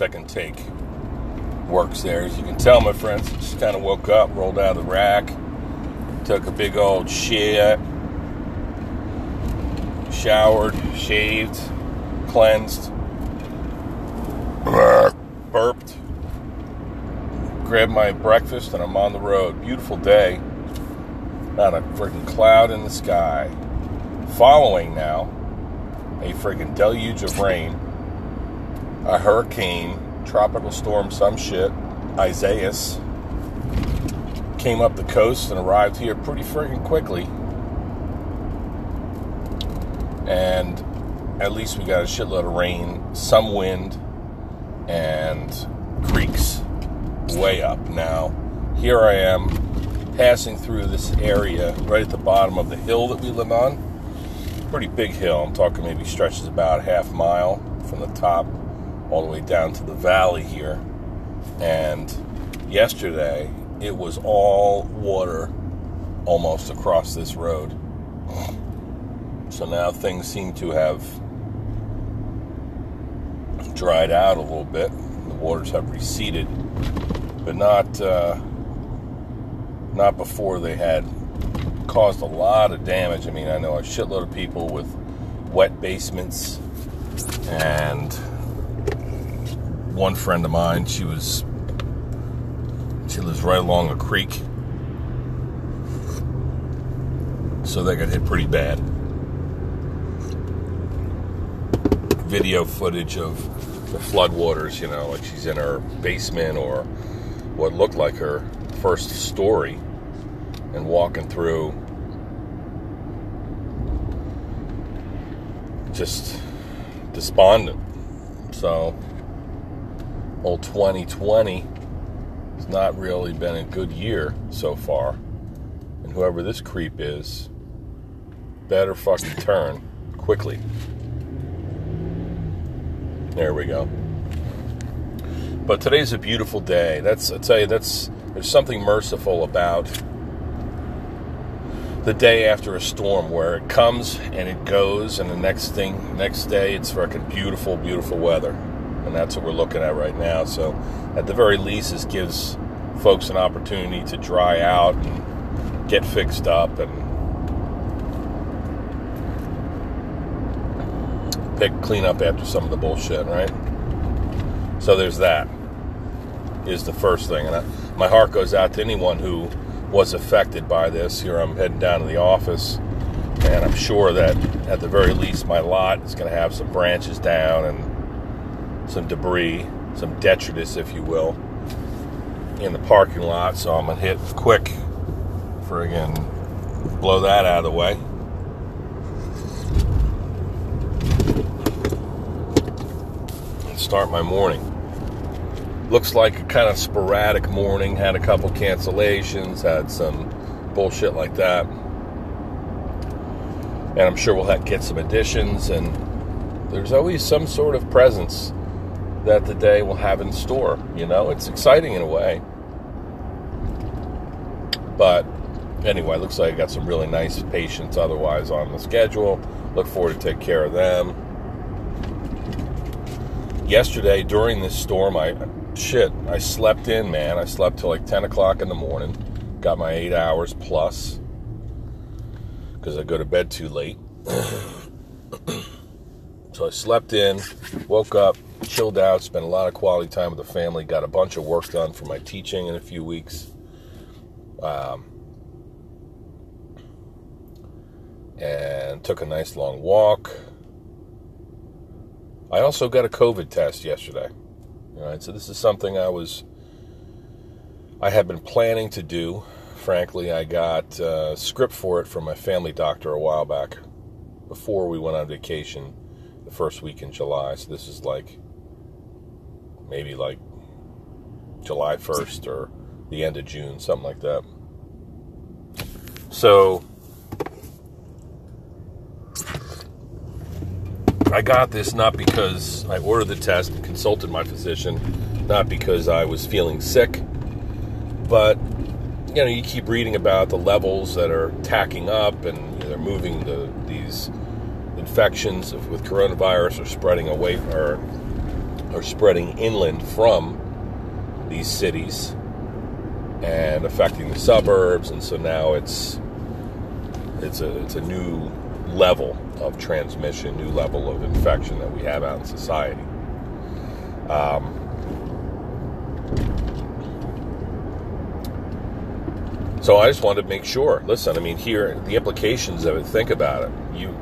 second take works there. As you can tell, my friends, just kind of woke up, rolled out of the rack, took a big old shit, showered, shaved, cleansed, burped, grabbed my breakfast, and I'm on the road. Beautiful day. Not a freaking cloud in the sky. Following now a freaking deluge of rain, a hurricane, tropical storm, some shit, Isaias, came up the coast and arrived here pretty freaking quickly. And at least we got a shitload of rain, some wind, and creeks way up. Now, here I am passing through this area right at the bottom of the hill that we live on. Pretty big hill. I'm talking maybe stretches about a half mile from the top all the way down to the valley here. And yesterday, it was all water almost across this road. So now things seem to have dried out a little bit. The waters have receded, but not before they had caused a lot of damage. I mean, I know a shitload of people with wet basements, and one friend of mine, she lives right along a creek, so they got hit pretty bad. Video footage of the floodwaters, you know, like she's in her basement or what looked like her first story, and walking through just despondent. So old 2020 has not really been a good year so far, and whoever this creep is better fucking turn quickly. There we go. But today's a beautiful day. That's, I tell you, there's something merciful about the day after a storm, where it comes and it goes, and the next day it's fucking beautiful, beautiful weather. And that's what we're looking at right now. So at the very least, this gives folks an opportunity to dry out and get fixed up and clean up after some of the bullshit, right? So there's that, is the first thing. And my heart goes out to anyone who was affected by this. Here I'm heading down to the office, and I'm sure that at the very least my lot is going to have some branches down and some debris, some detritus, if you will, in the parking lot. So I'm going to hit quick, friggin' blow that out of the way. And start my morning. Looks like a kind of sporadic morning. Had a couple cancellations, had some bullshit like that. And I'm sure we'll get some additions. And there's always some sort of presence that the day will have in store. You know, it's exciting in a way. But anyway, looks like I got some really nice patients otherwise on the schedule. Look forward to take care of them. Yesterday, during this storm, I slept in, man. I slept till like 10 o'clock in the morning. Got my 8 hours plus, because I go to bed too late. So I slept in, woke up, chilled out, spent a lot of quality time with the family, got a bunch of work done for my teaching in a few weeks. And took a nice long walk. I also got a COVID test yesterday. All right, so this is something I had been planning to do. Frankly, I got a script for it from my family doctor a while back, before we went on vacation the first week in July. So this is maybe July 1st or the end of June, something like that. So I got this not because I ordered the test and consulted my physician, not because I was feeling sick, but, you know, you keep reading about the levels that are tacking up, and they're moving these infections with coronavirus are spreading away, or are spreading inland from these cities and affecting the suburbs, and so now it's a new level of transmission, new level of infection that we have out in society. So I just wanted to make sure. Listen, I mean, here, the implications of it, think about it. You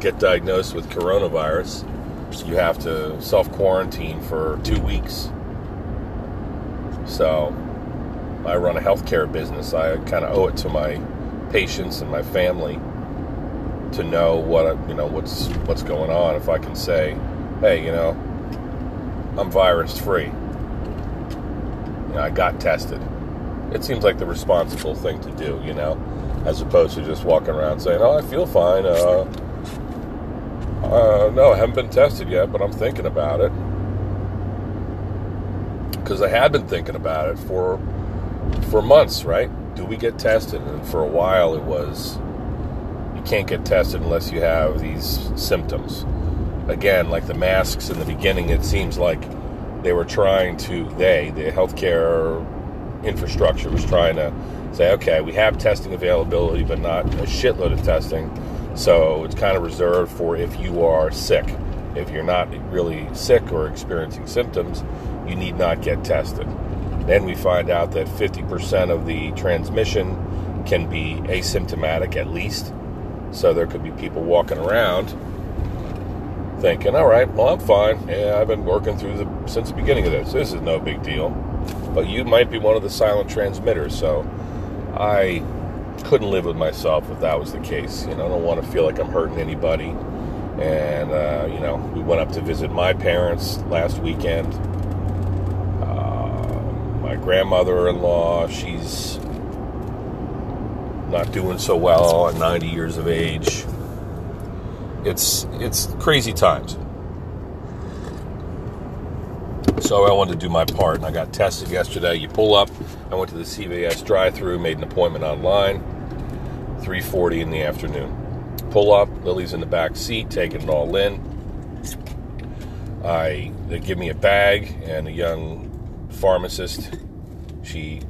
get diagnosed with coronavirus, you have to self-quarantine for 2 weeks. So I run a healthcare business. I kind of owe it to my patients and my family to know what's going on. If I can say, hey, I'm virus-free. I got tested. It seems like the responsible thing to do, as opposed to just walking around saying, oh, I feel fine. No, I haven't been tested yet, but I'm thinking about it. Because I had been thinking about it for months, right? Do we get tested? And for a while it was, you can't get tested unless you have these symptoms. Again, like the masks in the beginning, it seems like they were trying to, the healthcare infrastructure was trying to say, okay, we have testing availability, but not a shitload of testing. So it's kind of reserved for if you are sick. If you're not really sick or experiencing symptoms, you need not get tested. Then we find out that 50% of the transmission can be asymptomatic at least. So there could be people walking around thinking, all right, well, I'm fine. Yeah, I've been working since the beginning of this. This is no big deal. But you might be one of the silent transmitters, so I couldn't live with myself if that was the case. I don't want to feel like I'm hurting anybody. And, we went up to visit my parents last weekend. My grandmother-in-law, she's not doing so well at 90 years of age. It's crazy times. So I wanted to do my part, and I got tested yesterday. You pull up. I went to the CVS drive-thru, made an appointment online, 3:40 in the afternoon. Pull up. Lily's in the back seat, taking it all in. They give me a bag, and a young pharmacist, she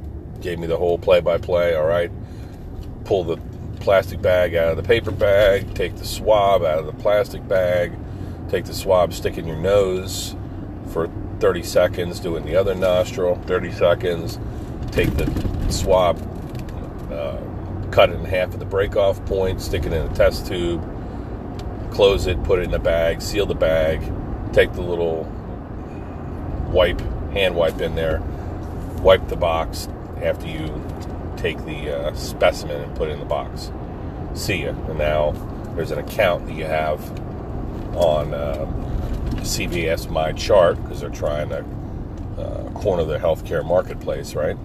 gave me the whole play-by-play. All right, pull the plastic bag out of the paper bag, take the swab out of the plastic bag, take the swab, stick in your nose for 30 seconds, do it in the other nostril, 30 seconds, take the swab, cut it in half at the breakoff point, stick it in a test tube, close it, put it in the bag, seal the bag, take the little hand wipe in there, wipe the box after you take the specimen and put it in the box. See ya. And now there's an account that you have on CVS MyChart, because they're trying to corner the healthcare marketplace, right?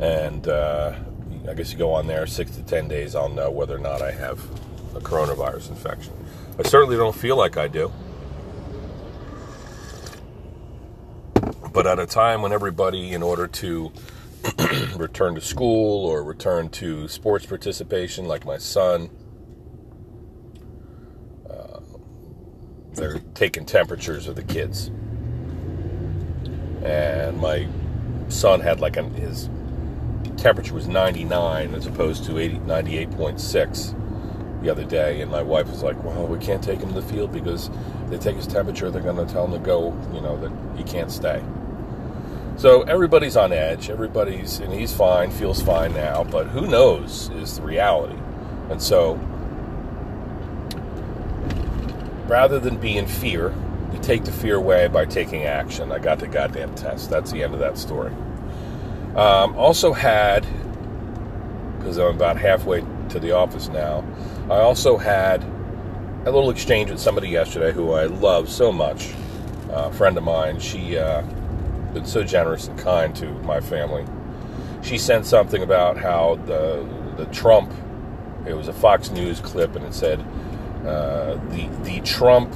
And I guess you go on there 6 to 10 days, I'll know whether or not I have a coronavirus infection. I certainly don't feel like I do. But at a time when everybody, in order to return to school or return to sports participation, like my son, they're taking temperatures of the kids. And my son had his temperature was 99 as opposed to 98.6 the other day. And my wife was like, well, we can't take him to the field because if they take his temperature, they're going to tell him to go, that he can't stay. So everybody's on edge. And he's fine, feels fine now. But who knows is the reality. And so rather than be in fear, you take the fear away by taking action. I got the goddamn test. That's the end of that story. Because I'm about halfway to the office now, I also had a little exchange with somebody yesterday who I love so much. A friend of mine, she's been so generous and kind to my family. She sent something about how the Trump, it was a Fox News clip, and it said, the Trump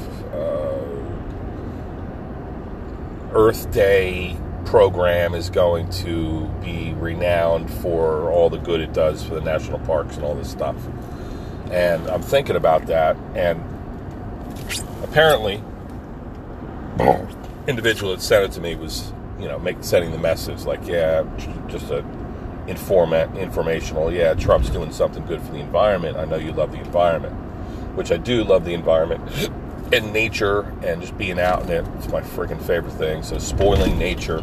Earth Day program is going to be renowned for all the good it does for the national parks and all this stuff. And I'm thinking about that. And apparently, individual that sent it to me was, sending the message like, yeah, just a informational, yeah, Trump's doing something good for the environment. I know you love the environment, which I do love the environment and nature and just being out in it. It's my freaking favorite thing. So spoiling nature,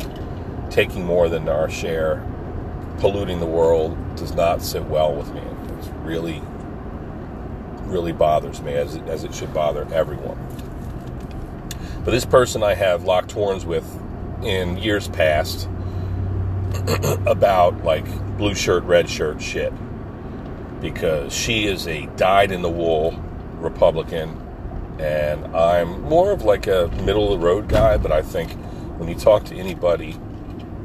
taking more than our share, polluting the world does not sit well with me. It really, really bothers me, as it should bother everyone. But this person I have locked horns with in years past about, like, blue shirt, red shirt shit, because she is a dyed-in-the-wool Republican, and I'm more of like a middle-of-the-road guy, but I think when you talk to anybody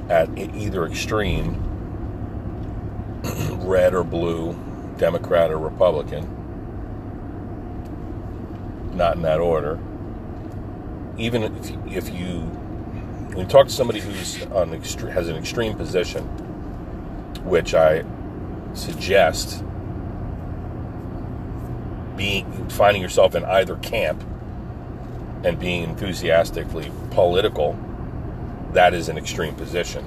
at either extreme, red or blue, Democrat or Republican, not in that order, even if you when you talk to somebody who's has an extreme position, which I suggest finding yourself in either camp and being enthusiastically political, that is an extreme position,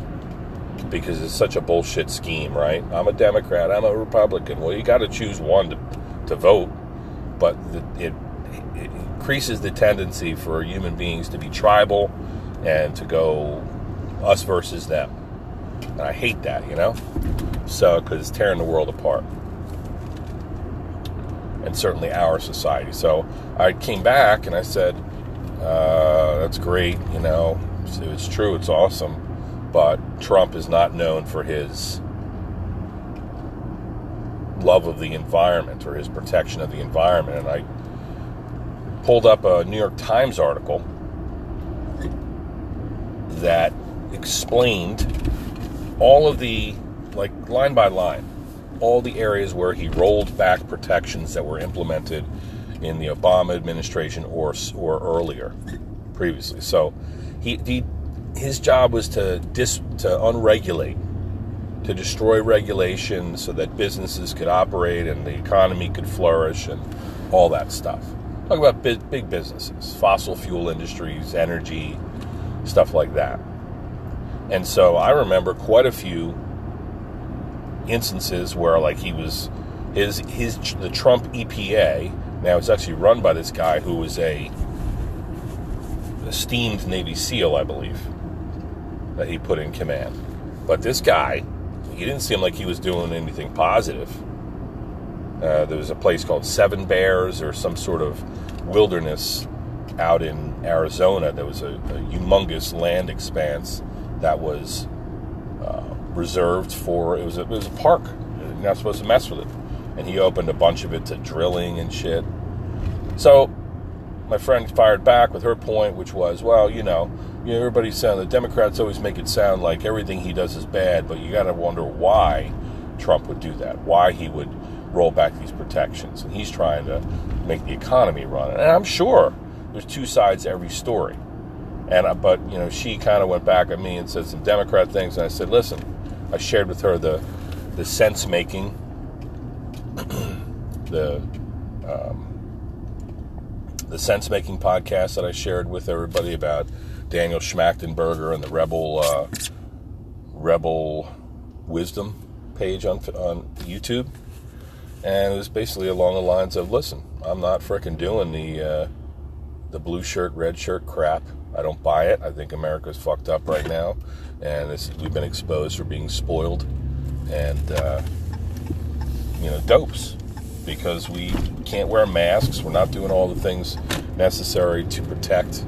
because it's such a bullshit scheme, right? I'm a Democrat, I'm a Republican. Well, you got to choose one to vote, but it increases the tendency for human beings to be tribal and to go us versus them. And I hate that, So, because it's tearing the world apart. And certainly our society. So, I came back and I said, that's great, it's true, it's awesome. But Trump is not known for his love of the environment or his protection of the environment. And I pulled up a New York Times article that explained all of the, line by line, all the areas where he rolled back protections that were implemented in the Obama administration or earlier, previously. So, his job was to unregulate, to destroy regulation so that businesses could operate and the economy could flourish and all that stuff. Talk about big businesses, fossil fuel industries, energy, stuff like that. And so I remember quite a few instances where he was the Trump EPA. Now it's actually run by this guy who was a esteemed Navy SEAL, I believe, that he put in command. But this guy, he didn't seem like he was doing anything positive. There was a place called Seven Bears or some sort of wilderness out in Arizona. There was a humongous land expanse that was reserved for, it was a park. You're not supposed to mess with it. And he opened a bunch of it to drilling and shit. So my friend fired back with her point, which was, well, everybody's saying the Democrats always make it sound like everything he does is bad, but you got to wonder why Trump would do that, why he would roll back these protections. And he's trying to make the economy run. And I'm sure there's two sides to every story. But she kind of went back at me and said some Democrat things. And I said, listen, I shared with her the sense-making, the sense-making podcast that I shared with everybody about Daniel Schmachtenberger and the Rebel Wisdom page on YouTube. And it was basically along the lines of, listen, I'm not frickin' doing the blue shirt, red shirt crap. I don't buy it. I think America's fucked up right now. And we've been exposed for being spoiled and, dopes. Because we can't wear masks. We're not doing all the things necessary to protect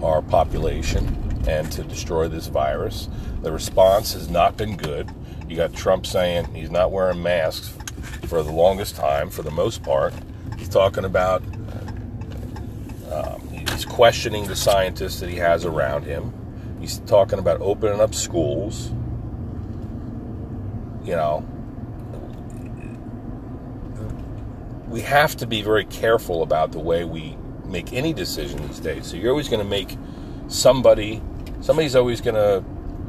our population and to destroy this virus. The response has not been good. You got Trump saying he's not wearing masks for the longest time, for the most part. He's talking about he's questioning the scientists that he has around him. He's talking about opening up schools. We have to be very careful about the way we make any decision these days. So you're always going to make somebody's always going to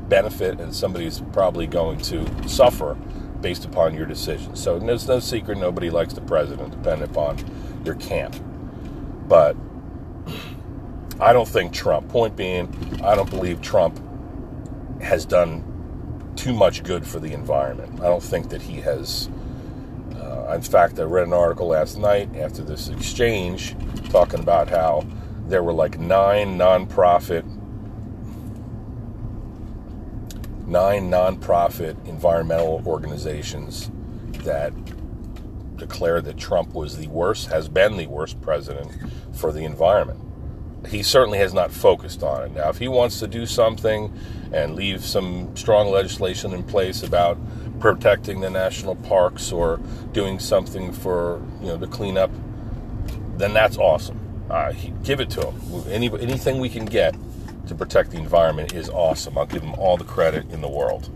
benefit and somebody's probably going to suffer based upon your decision. So there's no secret nobody likes the president, depending upon your camp. But I don't think Trump, point being, I don't believe Trump has done too much good for the environment. I don't think that he has. In fact, I read an article last night after this exchange talking about how there were like nine nonprofit environmental organizations that declared that Trump was the worst, has been the worst president for the environment. He certainly has not focused on it. Now, if he wants to do something and leave some strong legislation in place about protecting the national parks or doing something for, you know, to clean up, then that's awesome. Give it to him. Anything we can get to protect the environment is awesome. I'll give him all the credit in the world.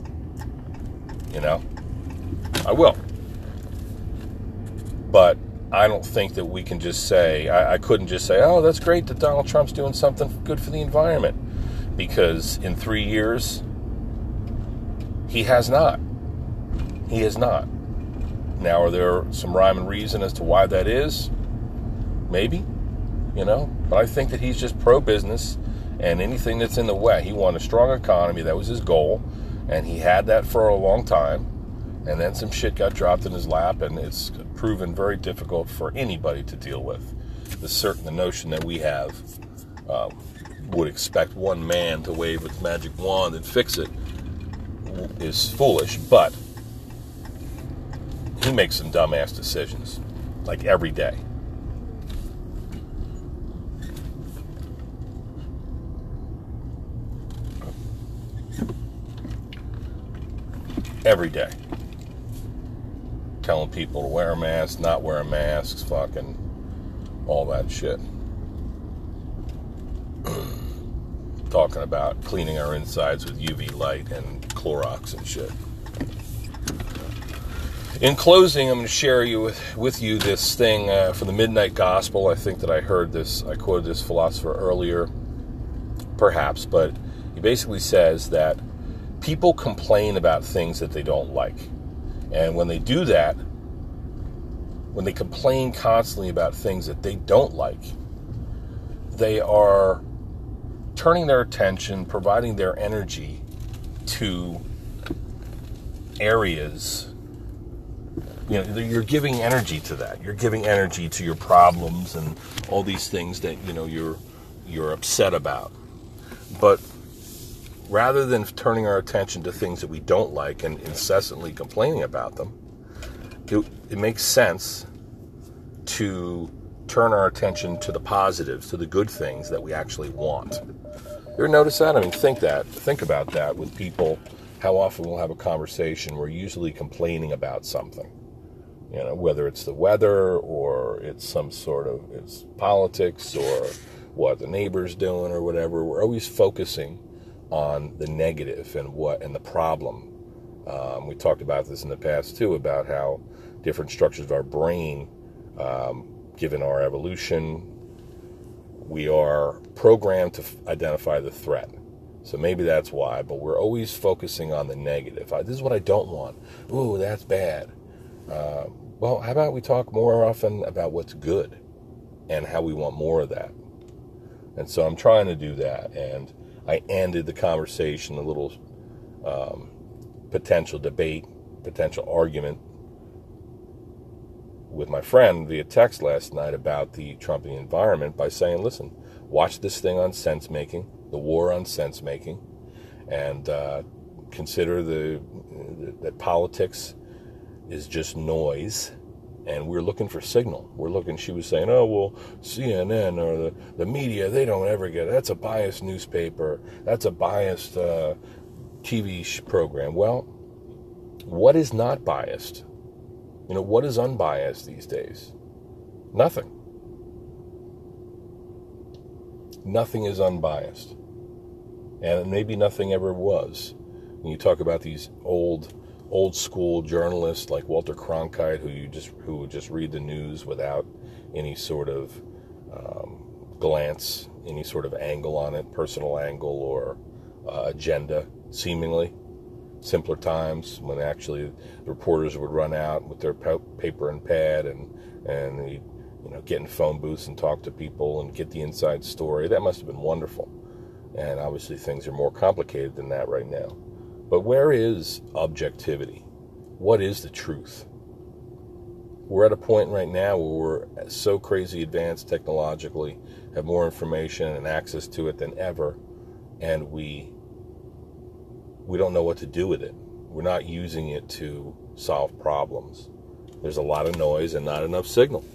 You know? I will. But I don't think that we can just say, I couldn't just say, oh, that's great that Donald Trump's doing something good for the environment. Because in 3 years, he has not. He has not. Now, are there some rhyme and reason as to why that is? Maybe, you know. But I think that he's just pro-business and anything that's in the way. He wanted a strong economy. That was his goal. And he had that for a long time. And then some shit got dropped in his lap, and it's proven very difficult for anybody to deal with. The notion that we have would expect one man to wave with the magic wand and fix it is foolish, but he makes some dumbass decisions, like every day. Every day. Telling people to wear masks, not wear masks, fucking all that shit. Talking about cleaning our insides with UV light and Clorox and shit. In closing, I'm going to share with you this thing from the Midnight Gospel. I think that I heard this, I quoted this philosopher earlier, perhaps, but he basically says that people complain about things that they don't like. And when they do that, when they complain constantly about things that they don't like, they are turning their attention, providing their energy to areas. You know, you're giving energy to that. You're giving energy to your problems and all these things that, you know, you're upset about. But rather than turning our attention to things that we don't like and incessantly complaining about them, it makes sense to turn our attention to the positives, to the good things that we actually want. You ever notice that? I mean, think about that with people. How often we'll have a conversation, we're usually complaining about something. You know, whether it's the weather or it's politics or what the neighbor's doing or whatever. We're always focusing on the negative and the problem. We talked about this in the past too, about how different structures of our brain, given our evolution, we are programmed to identify the threat. So maybe that's why, but we're always focusing on the negative. This is what I don't want. Ooh, that's bad. Well, how about we talk more often about what's good and how we want more of that? And so I'm trying to do that, and I ended the conversation, a little potential debate, potential argument with my friend via text last night about the Trumpian environment by saying, listen, watch this thing on sense making, the war on sense making, and consider that politics is just noise. And we're looking for signal. She was saying, oh, well, CNN or the media, they don't ever get it. That's a biased newspaper. That's a biased TV program. Well, what is not biased? You know, what is unbiased these days? Nothing. Nothing is unbiased. And maybe nothing ever was. When you talk about these old school journalists like Walter Cronkite, who would just read the news without any sort of glance, any sort of angle on it, personal angle or agenda, seemingly. Simpler times when actually the reporters would run out with their paper and pad, and get in phone booths and talk to people and get the inside story. That must have been wonderful. And obviously things are more complicated than that right now. But where is objectivity? What is the truth? We're at a point right now where we're so crazy advanced technologically, have more information and access to it than ever, and we don't know what to do with it. We're not using it to solve problems. There's a lot of noise and not enough signal.